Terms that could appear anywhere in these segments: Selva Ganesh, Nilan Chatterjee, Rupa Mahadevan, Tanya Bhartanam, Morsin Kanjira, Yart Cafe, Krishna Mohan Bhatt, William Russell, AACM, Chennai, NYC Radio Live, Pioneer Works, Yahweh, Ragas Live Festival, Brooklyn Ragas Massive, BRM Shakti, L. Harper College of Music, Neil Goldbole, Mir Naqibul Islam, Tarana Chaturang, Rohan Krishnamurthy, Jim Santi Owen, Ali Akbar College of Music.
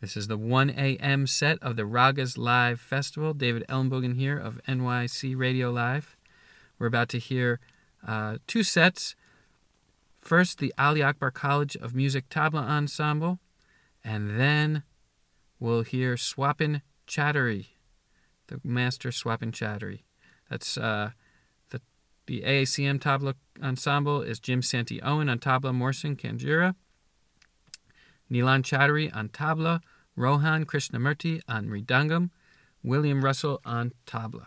This is the 1 a.m. set of the Ragas Live Festival. David Ellenbogen here of NYC Radio Live. We're about to hear two sets. First, the Ali Akbar College of Music Tabla Ensemble, and then we'll hear Swapan Chaudhuri, the master Swapan Chaudhuri. That's the AACM Tabla Ensemble is Jim Santi Owen on tabla, Morsin Kanjira, Nilan Chatterjee on tabla, Rohan Krishnamurthy on mridangam, William Russell on tabla.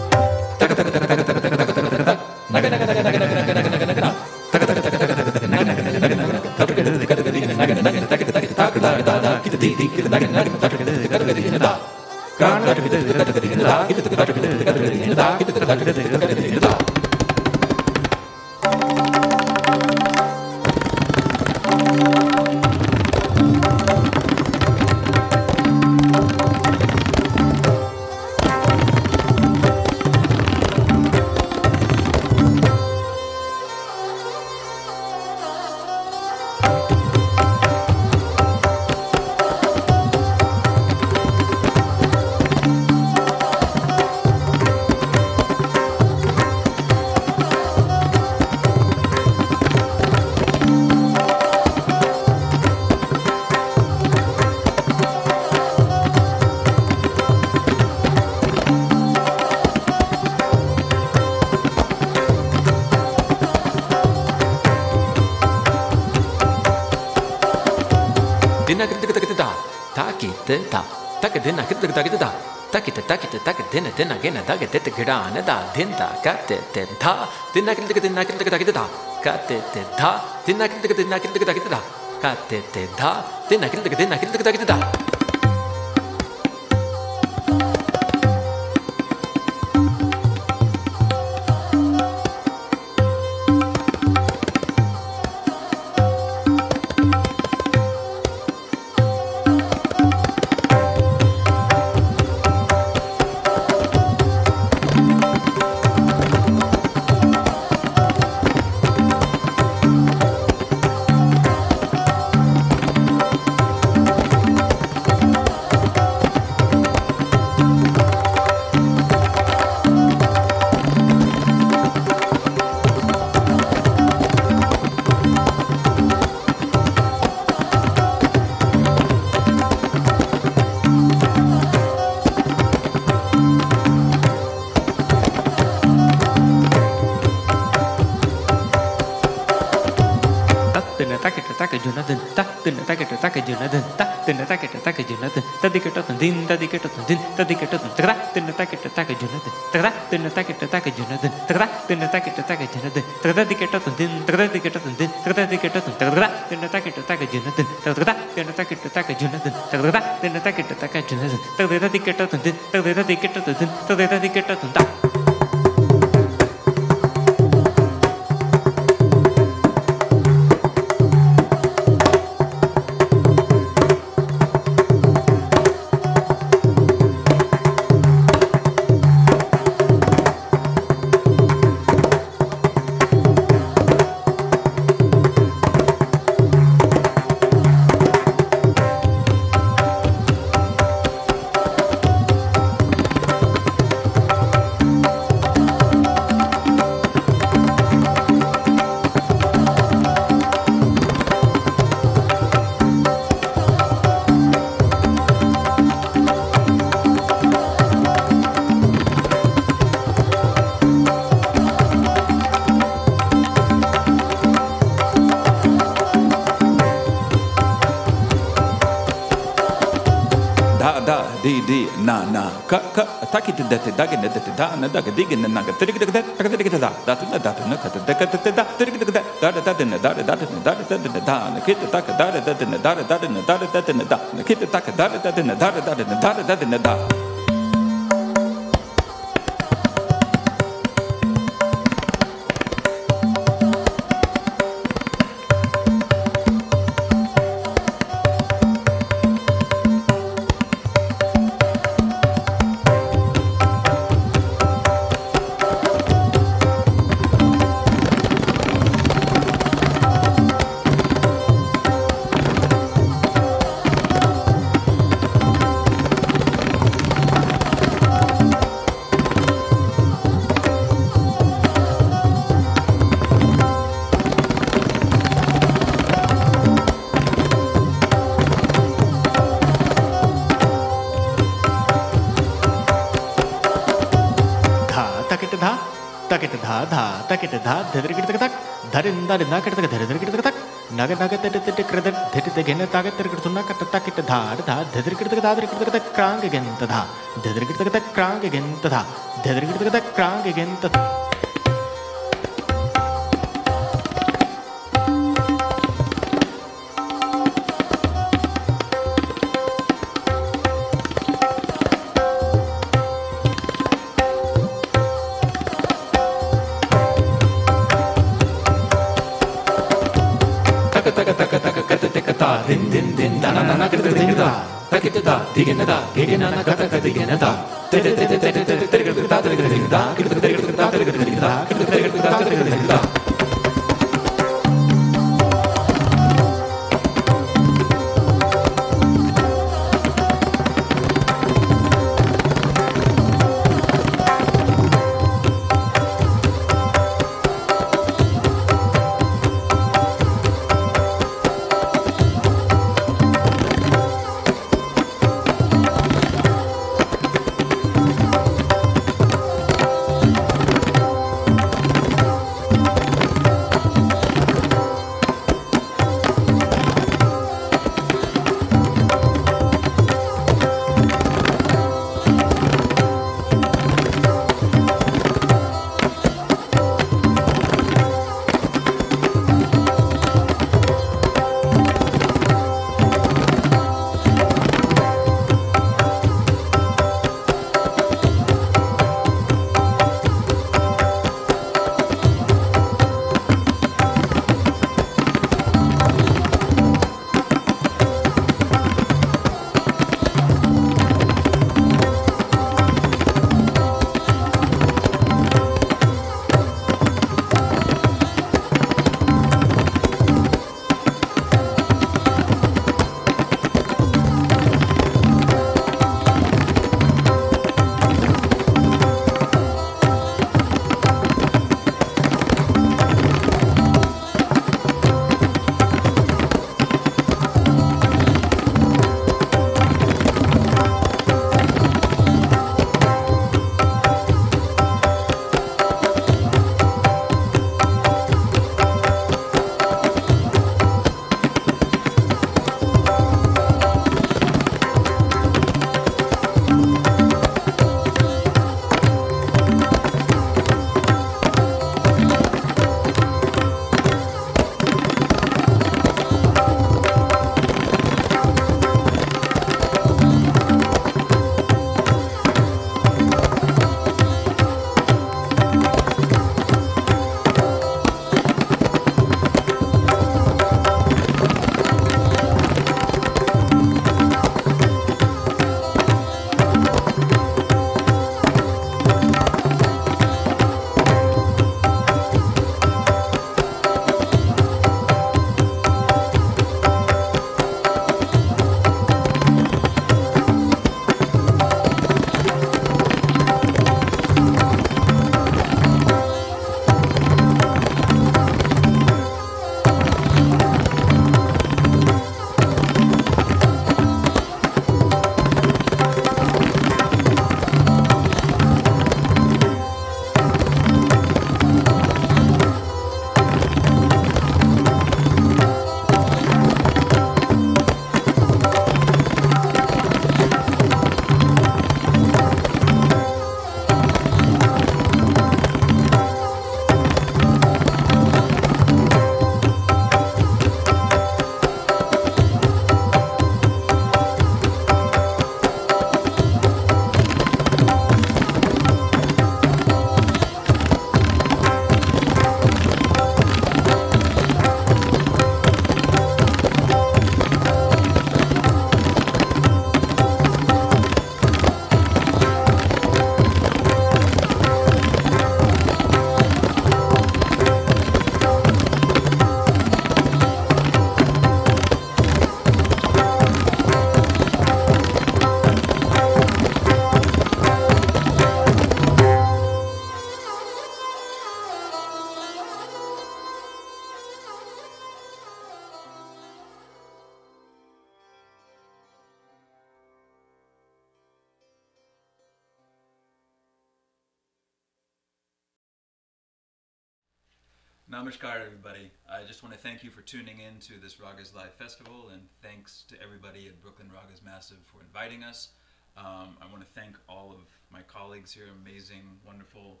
Namaskar, everybody. I just want to thank you for tuning in to this Ragas Live Festival, and thanks to everybody at Brooklyn Ragas Massive for inviting us. I want to thank all of my colleagues here, amazing, wonderful.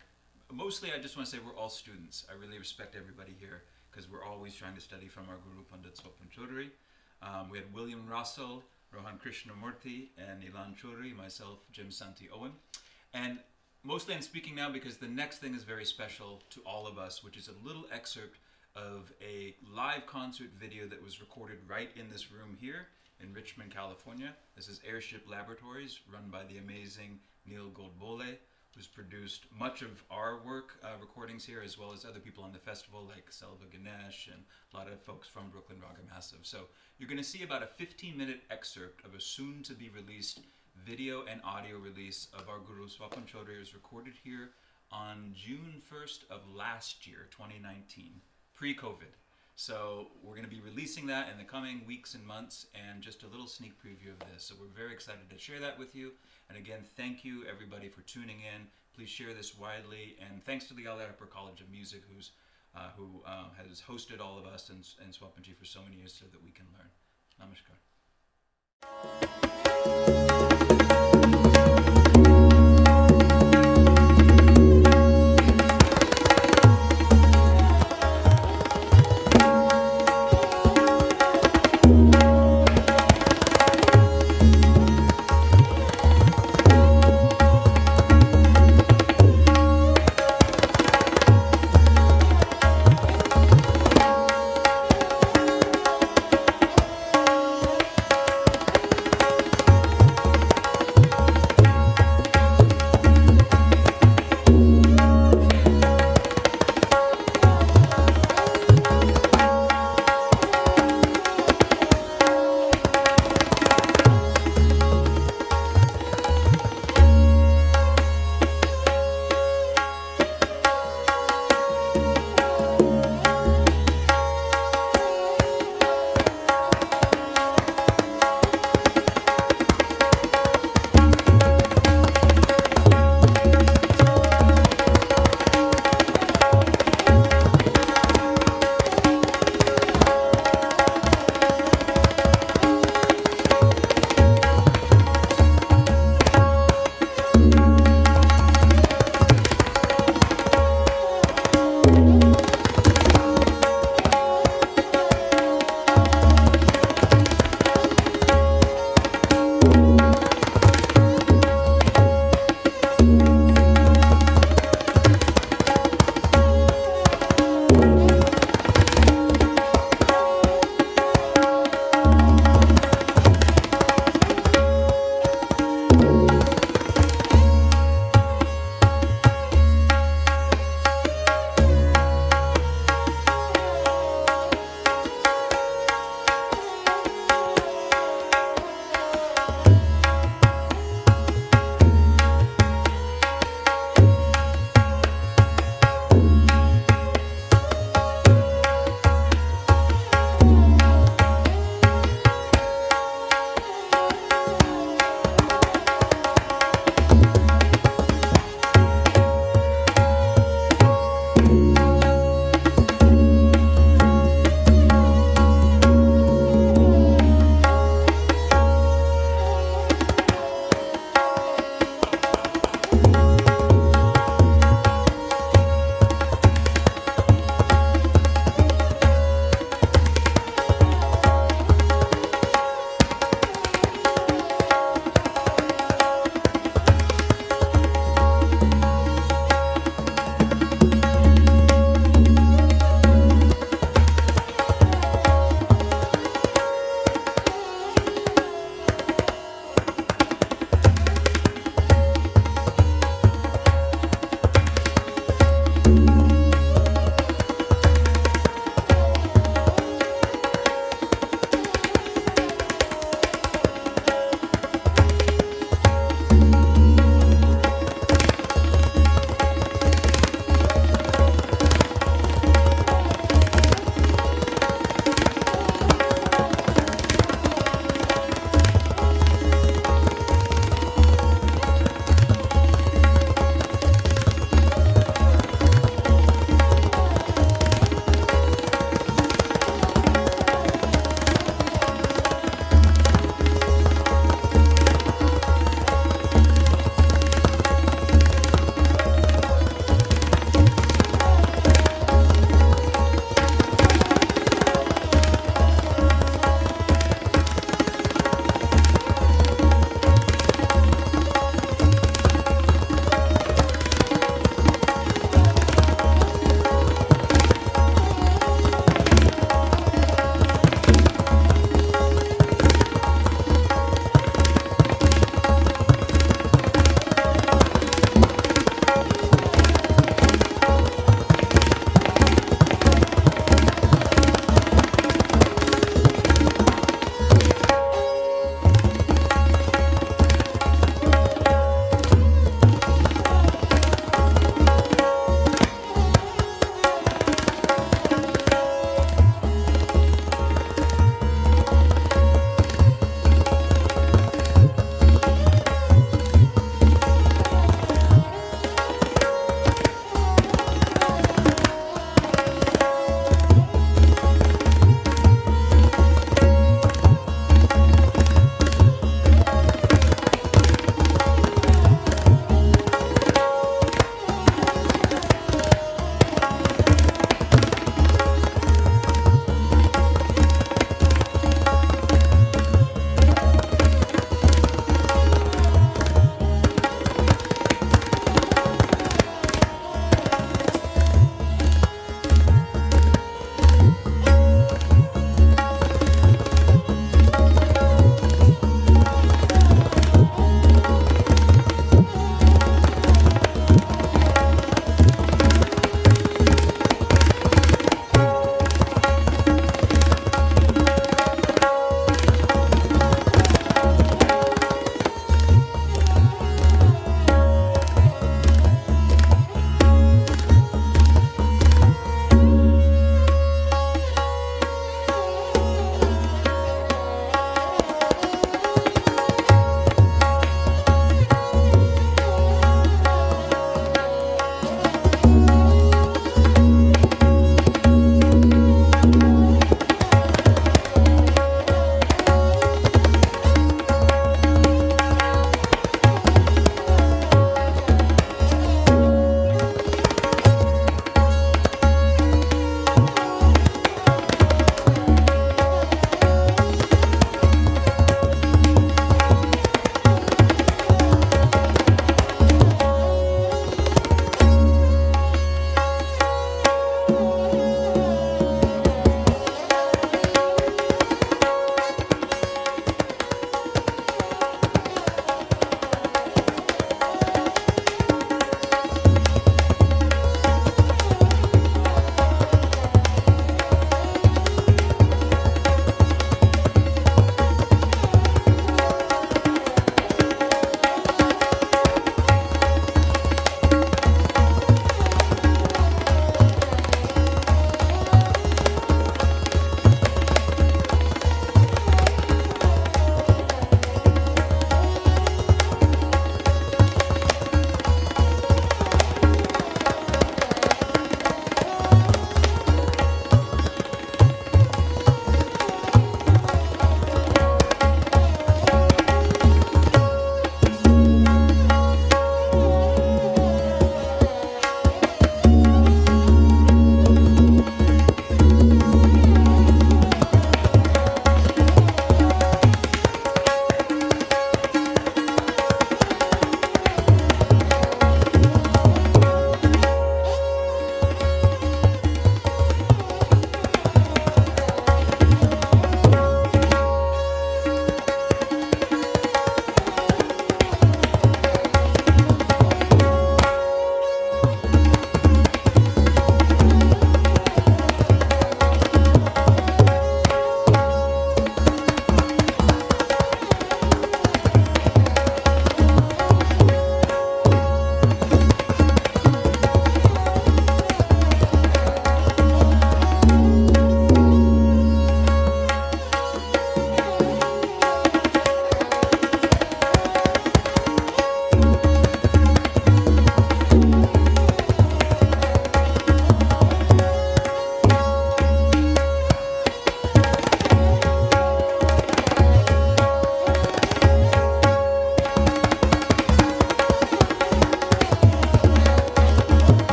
Mostly, I just want to say we're all students. I really respect everybody here because we're always trying to study from our guru, Pandit Swapan Chaudhuri. We had William Russell, Rohan Krishnamurthy, and Nilan Chatterjee, myself, Jim Santi Owen. And mostly I'm speaking now because the next thing is very special to all of us, which is a little excerpt of a live concert video that was recorded right in this room here in Richmond, California. This is Airship Laboratories, run by the amazing Neil Goldbole, who's produced much of our work, recordings here, as well as other people on the festival like Selva Ganesh and a lot of folks from Brooklyn Ragas Massive. So you're going to see about a 15-minute excerpt of a soon-to-be-released video and audio release of our guru Swapan Chaudhuri. It was recorded here on June 1st of last year, 2019, pre-COVID. So we're going to be releasing that in the coming weeks and months, and just a little sneak preview of this. So we're very excited to share that with you. And again, thank you everybody for tuning in. Please share this widely. And thanks to the L. Harper College of Music, who has hosted all of us and Swapanji for so many years so that we can learn. Namaskar.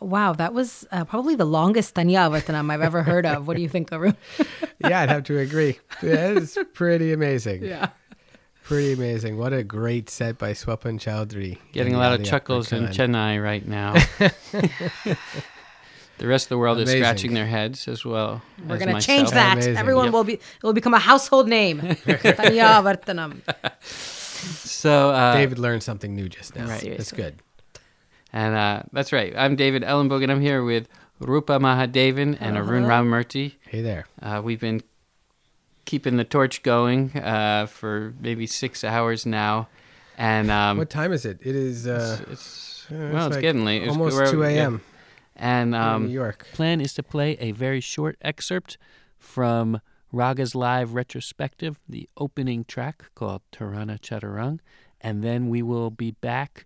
Wow, that was probably the longest Tanya Bhartanam I've ever heard of. What do you think, Arun? Yeah, I'd have to agree. Yeah, it's pretty amazing. Yeah. Pretty amazing. What a great set by Swapan Chaudhuri. Getting a lot of chuckles in Chennai right now. The rest of the world is scratching their heads as well. We're going to change that. Amazing. Everyone will become a household name. Tanya Bhartanam. So, David learned something new just now. Right. That's good. And that's right. I'm David Ellenbogen. I'm here with Rupa Mahadevan and Arun Ramamurthy. Hey there. We've been keeping the torch going for maybe 6 hours now. And what time is it? It is... it's like getting late. Almost 2 a.m. And New York. Plan is to play a very short excerpt from Ragas Live Retrospective, the opening track called Tarana Chaturang. And then we will be back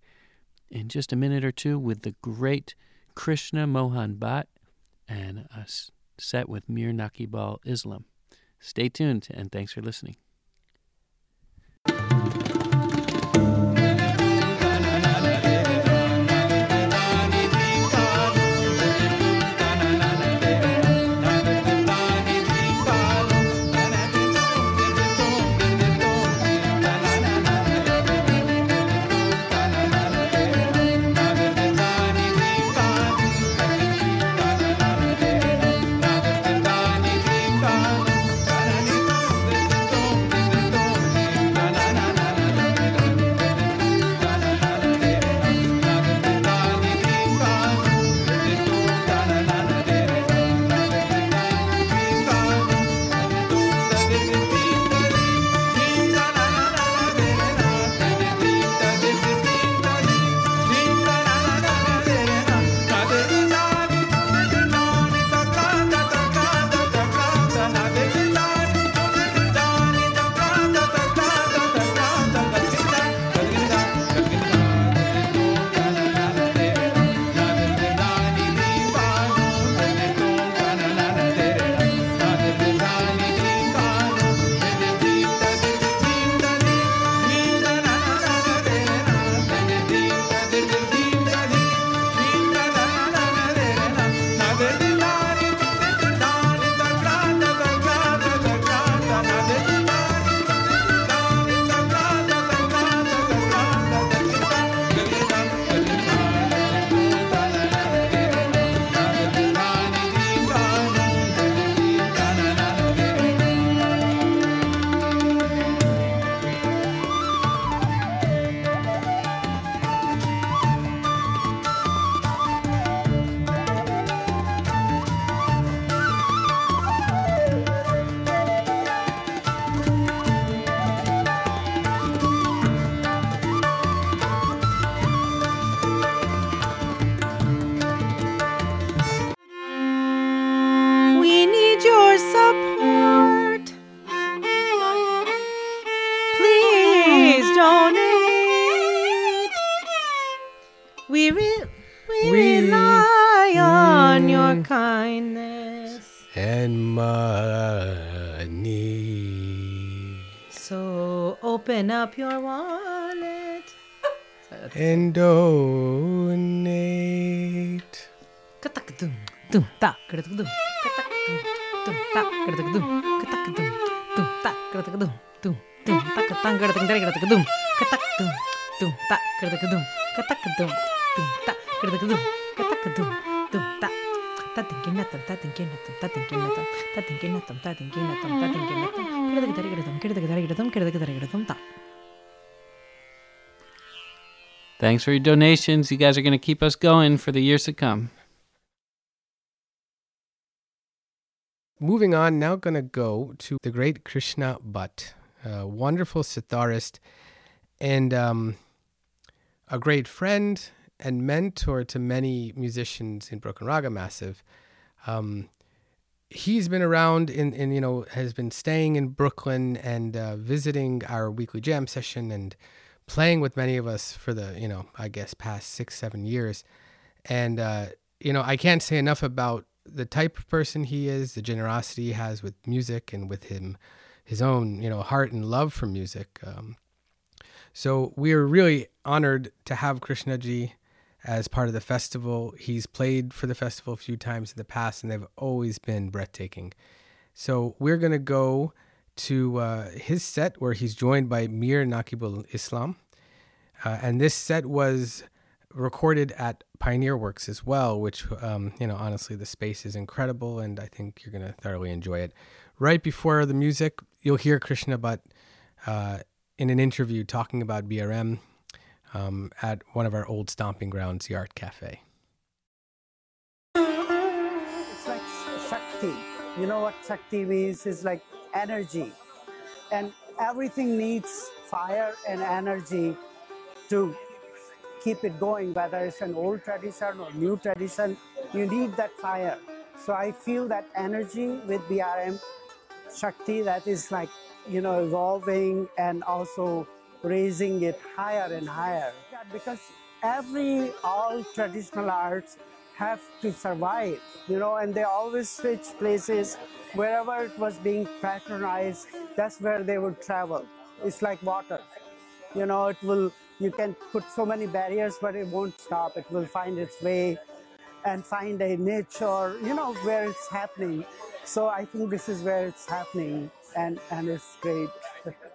in just a minute or two with the great Krishna Mohan Bhatt and a set with Mir Naqibul Islam. Stay tuned, and thanks for listening. Open up your wallet and donate. Thanks for your donations. You guys are going to keep us going for the years to come. Moving on, now going to go to the great Krishna Bhatt, a wonderful sitarist and a great friend and mentor to many musicians in Brooklyn Raga Massive. He's been around and has been staying in Brooklyn and visiting our weekly jam session and playing with many of us for the, past 6-7 years. And, I can't say enough about the type of person he is, the generosity he has with music and with his own, heart and love for music. So we are really honored to have Krishna Ji as part of the festival. He's played for the festival a few times in the past, and they've always been breathtaking. So we're going to go to his set where he's joined by Mir Naqibul Islam. And this set was recorded at Pioneer Works as well, which, honestly, the space is incredible, and I think you're going to thoroughly enjoy it. Right before the music, you'll hear Krishna Bhatt in an interview talking about BRM at one of our old stomping grounds, Yart Cafe. It's like Shakti. You know what Shakti means? It's like energy. And everything needs fire and energy to keep it going, whether it's an old tradition or new tradition, you need that fire. So I feel that energy with BRM Shakti that is like, evolving and also raising it higher and higher. Because all traditional arts have to survive, and they always switch places. Wherever it was being patronized, that's where they would travel. It's like water. You can put so many barriers, but it won't stop. It will find its way and find a niche or, where it's happening. So I think this is where it's happening, and it's great.